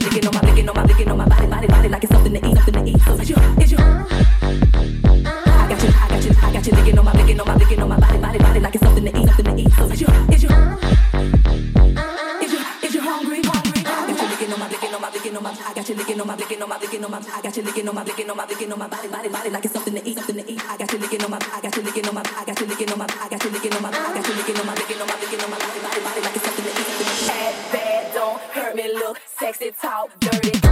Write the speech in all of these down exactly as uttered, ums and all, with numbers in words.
got you licking on my, licking on my, licking on my body, body, body like it's something to eat, something to eat. So is you, is you? I got you, I got you, I got you licking on my, licking on my, licking on my body, body, body like it's something to eat, something to eat. So is you, is you? Is you, is you hungry, hungry? I got you licking on my, licking on my, licking on my, I got you licking on my, licking on my, licking on my, I got you licking on my, licking on my, licking on my body, body, body like it's something to eat, something to eat. I got you licking on my, I got you licking on my, I got you licking on my, I got you licking on my, I got you licking on my, licking on my, licking on my body, body, body like it's something to eat. Hurt me, look sexy, talk dirty. Thank you.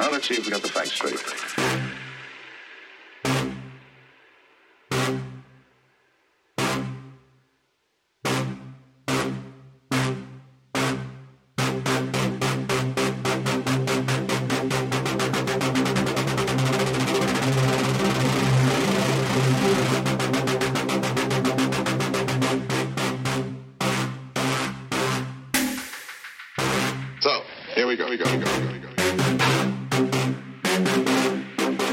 Uh, let's see if we got the facts straight. So, here we go, here we go, here we go, here we go.